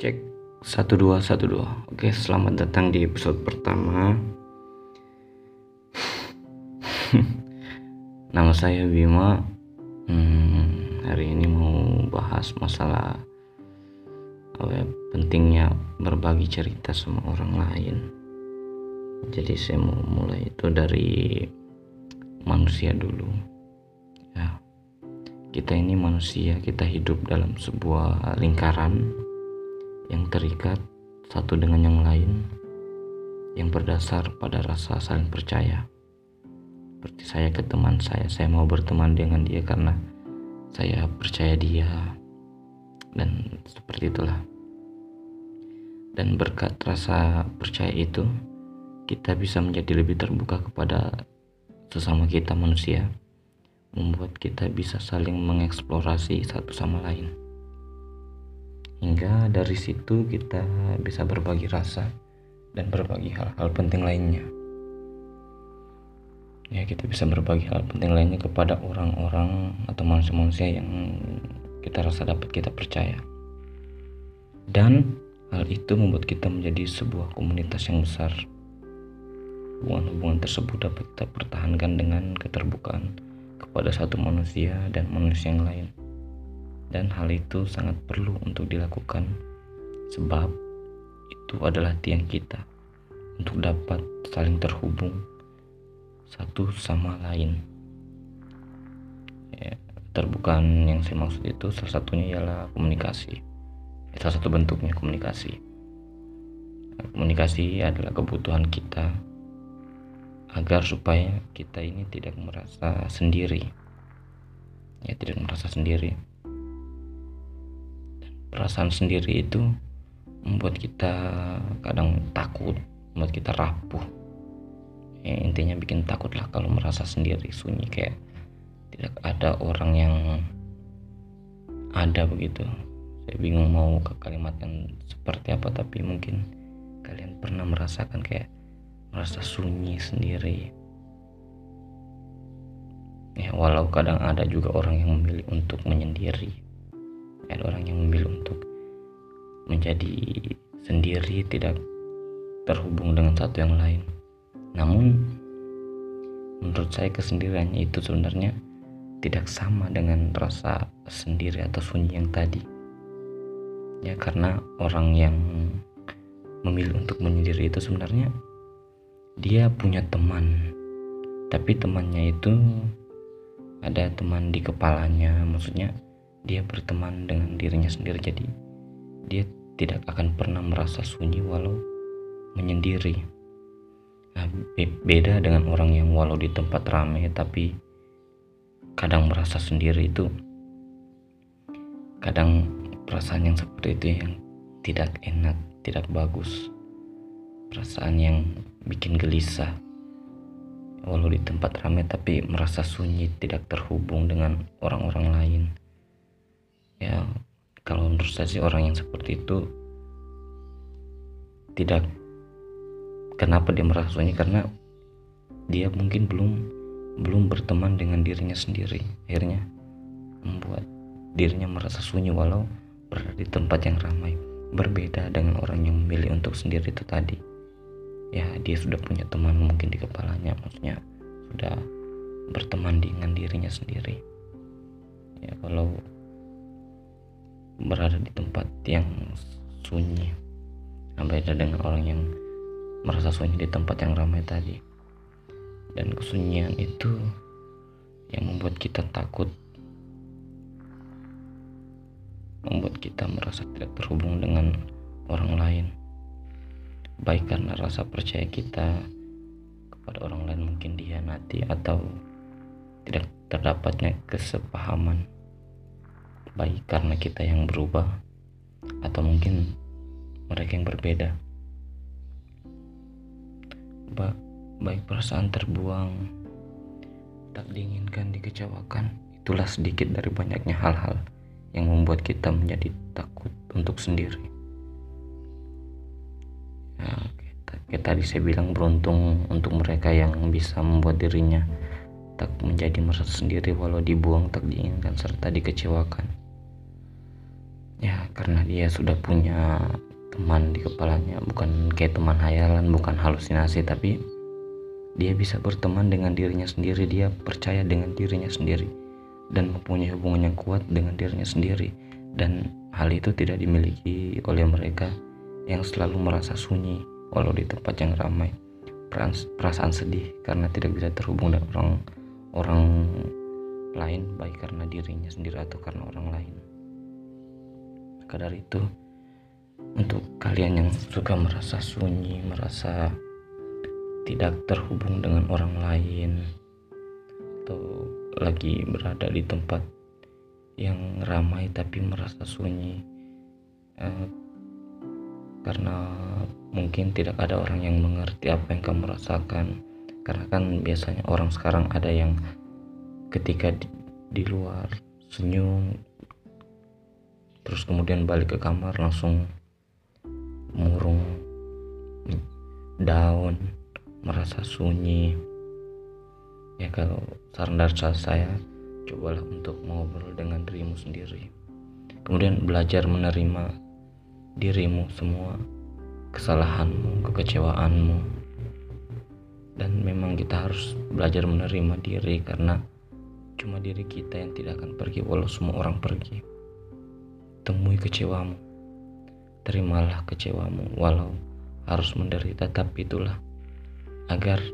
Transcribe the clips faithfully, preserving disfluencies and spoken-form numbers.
Cek satu dua satu dua. Oke, selamat datang di episode pertama. Nama saya Bima. Hmm, hari ini mau bahas masalah apa, pentingnya berbagi cerita sama orang lain. Jadi saya mau mulai itu dari manusia dulu. Ya, kita ini manusia, kita hidup dalam sebuah lingkaran yang terikat satu dengan yang lain, yang berdasar pada rasa saling percaya. Seperti saya ke teman saya, saya mau berteman dengan dia karena saya percaya dia, dan seperti itulah. Dan berkat rasa percaya itu, kita bisa menjadi lebih terbuka kepada sesama kita manusia, membuat kita bisa saling mengeksplorasi satu sama lain. Hingga dari situ kita bisa berbagi rasa dan berbagi hal-hal penting lainnya. Ya, kita bisa berbagi hal penting lainnya kepada orang-orang atau manusia-manusia yang kita rasa dapat kita percaya. Dan hal itu membuat kita menjadi sebuah komunitas yang besar. Hubungan-hubungan tersebut dapat kita pertahankan dengan keterbukaan kepada satu manusia dan manusia yang lain. Dan hal itu sangat perlu untuk dilakukan, sebab itu adalah tiang kita untuk dapat saling terhubung satu sama lain. Ya, terbukaan yang saya maksud itu salah satunya ialah komunikasi. Ya, salah satu bentuknya komunikasi. Komunikasi adalah kebutuhan kita agar supaya kita ini tidak merasa sendiri. Ya, tidak merasa sendiri. Perasaan sendiri itu membuat kita kadang takut, membuat kita rapuh. Ya, intinya bikin takut lah kalau merasa sendiri, sunyi, kayak tidak ada orang yang ada begitu. Saya bingung mau ke kalimat yang seperti apa, tapi mungkin kalian pernah merasakan kayak merasa sunyi sendiri. Ya, walau kadang ada juga orang yang memilih untuk menyendiri. Ada orang yang memilih untuk menjadi sendiri, tidak terhubung dengan satu yang lain. Namun menurut saya kesendiriannya itu sebenarnya tidak sama dengan rasa sendiri atau sunyi yang tadi. Ya, karena orang yang memilih untuk menyendiri itu sebenarnya dia punya teman, tapi temannya itu ada teman di kepalanya. Maksudnya dia berteman dengan dirinya sendiri, jadi dia tidak akan pernah merasa sunyi walau menyendiri. Nah, beda dengan orang yang walau di tempat ramai tapi kadang merasa sendiri. Itu kadang perasaan yang seperti itu yang tidak enak, tidak bagus, perasaan yang bikin gelisah. Walau di tempat ramai tapi merasa sunyi, tidak terhubung dengan orang-orang lain. Ya, kalau menurut saya sih orang yang seperti itu tidak, kenapa dia merasa sunyi, karena dia mungkin belum belum berteman dengan dirinya sendiri, akhirnya membuat dirinya merasa sunyi walau berada di tempat yang ramai. Berbeda dengan orang yang memilih untuk sendiri itu tadi. Ya, dia sudah punya teman mungkin di kepalanya, maksudnya sudah berteman dengan dirinya sendiri. Ya, kalau berada di tempat yang sunyi, nah, beda dengan orang yang merasa sunyi di tempat yang ramai tadi. Dan kesunyian itu yang membuat kita takut, membuat kita merasa tidak terhubung dengan orang lain, baik karena rasa percaya kita kepada orang lain mungkin dikhianati atau tidak terdapatnya kesepahaman, baik karena kita yang berubah atau mungkin mereka yang berbeda. ba- Baik perasaan terbuang, tak diinginkan, dikecewakan. Itulah sedikit dari banyaknya hal-hal yang membuat kita menjadi takut untuk sendiri. Nah, kayak tadi saya bilang, beruntung untuk mereka yang bisa membuat dirinya tak menjadi merasa sendiri walau dibuang, tak diinginkan, serta dikecewakan. ya, karena dia sudah punya teman di kepalanya, bukan kayak teman hayalan, bukan halusinasi, tapi dia bisa berteman dengan dirinya sendiri, dia percaya dengan dirinya sendiri dan mempunyai hubungan yang kuat dengan dirinya sendiri, dan hal itu tidak dimiliki oleh mereka yang selalu merasa sunyi walau di tempat yang ramai, perasaan sedih karena tidak bisa terhubung dengan orang orang lain, baik karena dirinya sendiri atau karena orang lain. Maka dari itu, untuk kalian yang suka merasa sunyi, merasa tidak terhubung dengan orang lain, atau lagi berada di tempat yang ramai tapi merasa sunyi eh, karena mungkin tidak ada orang yang mengerti apa yang kamu rasakan, karena kan biasanya orang sekarang ada yang ketika di, di luar senyum, terus kemudian balik ke kamar langsung murung, down, merasa sunyi. Ya, kalau saran dari saya, cobalah untuk ngobrol dengan dirimu sendiri, kemudian belajar menerima dirimu, semua kesalahanmu, kekecewaanmu. Dan memang kita harus belajar menerima diri, karena cuma diri kita yang tidak akan pergi walau semua orang pergi. Temui kecewamu, terimalah kecewamu, walau harus menderita, tapi itulah agar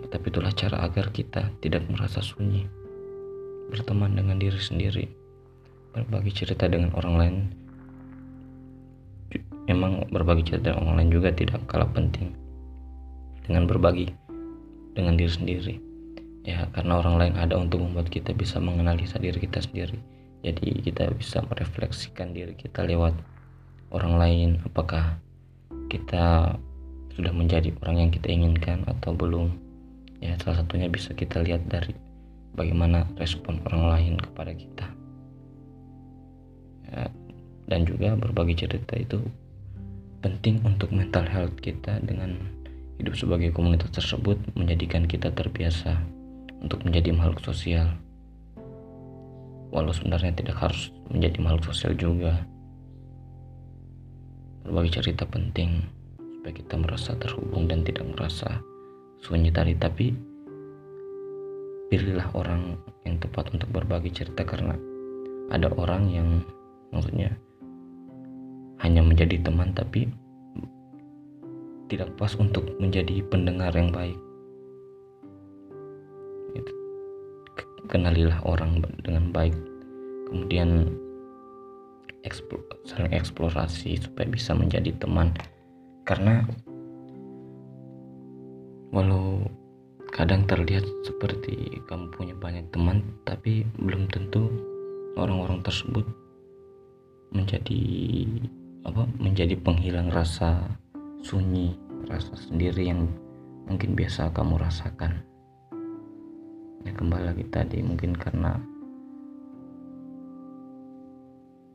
tapi itulah cara agar kita tidak merasa sunyi. Berteman dengan diri sendiri, berbagi cerita dengan orang lain. Memang berbagi cerita dengan orang lain juga tidak kalah penting dengan berbagi dengan diri sendiri, ya, karena orang lain ada untuk membuat kita bisa menganalisa diri kita sendiri. Jadi kita bisa merefleksikan diri kita lewat orang lain, apakah kita sudah menjadi orang yang kita inginkan atau belum. Ya, salah satunya bisa kita lihat dari bagaimana respon orang lain kepada kita, ya. Dan juga berbagi cerita itu penting untuk mental health kita. Dengan hidup sebagai komunitas tersebut menjadikan kita terbiasa untuk menjadi makhluk sosial, walau sebenarnya tidak harus menjadi makhluk sosial juga. Berbagi cerita penting supaya kita merasa terhubung dan tidak merasa sunyi tadi. Tapi pilihlah orang yang tepat untuk berbagi cerita, karena ada orang yang maksudnya hanya menjadi teman tapi tidak pas untuk menjadi pendengar yang baik. Kenalilah orang dengan baik, kemudian eksplo, saling eksplorasi supaya bisa menjadi teman. Karena walau kadang terlihat seperti kamu punya banyak teman, tapi belum tentu orang-orang tersebut menjadi apa menjadi penghilang rasa sunyi, rasa sendiri yang mungkin biasa kamu rasakan. Ya, kembali lagi tadi, mungkin karena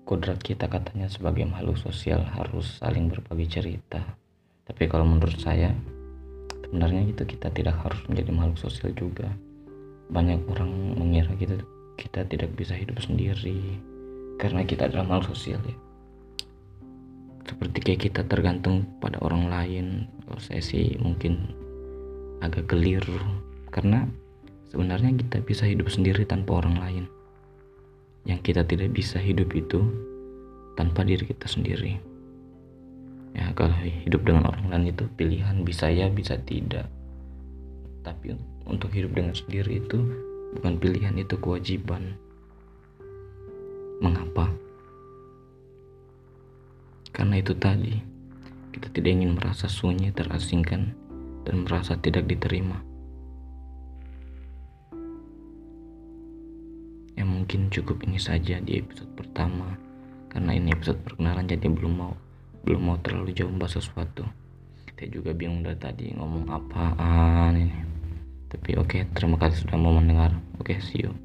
kodrat kita katanya sebagai makhluk sosial harus saling berbagi cerita, tapi kalau menurut saya sebenarnya itu kita tidak harus menjadi makhluk sosial juga. Banyak orang mengira kita kita tidak bisa hidup sendiri karena kita adalah makhluk sosial, ya, seperti kayak kita tergantung pada orang lain. Kalau saya sih mungkin agak keliru, karena sebenarnya kita bisa hidup sendiri tanpa orang lain. Yang kita tidak bisa hidup itu tanpa diri kita sendiri. Ya, kalau hidup dengan orang lain itu pilihan, bisa ya, bisa tidak. Tapi untuk hidup dengan sendiri itu bukan pilihan, itu kewajiban. Mengapa? Karena itu tadi, kita tidak ingin merasa sunyi, terasingkan, dan merasa tidak diterima. Mungkin cukup ini saja di episode pertama, karena ini episode perkenalan, jadi belum mau belum mau terlalu jauh membahas sesuatu. Saya juga bingung dari tadi ngomong apaan ini, tapi oke, terima kasih sudah mau mendengar. Oke, see you.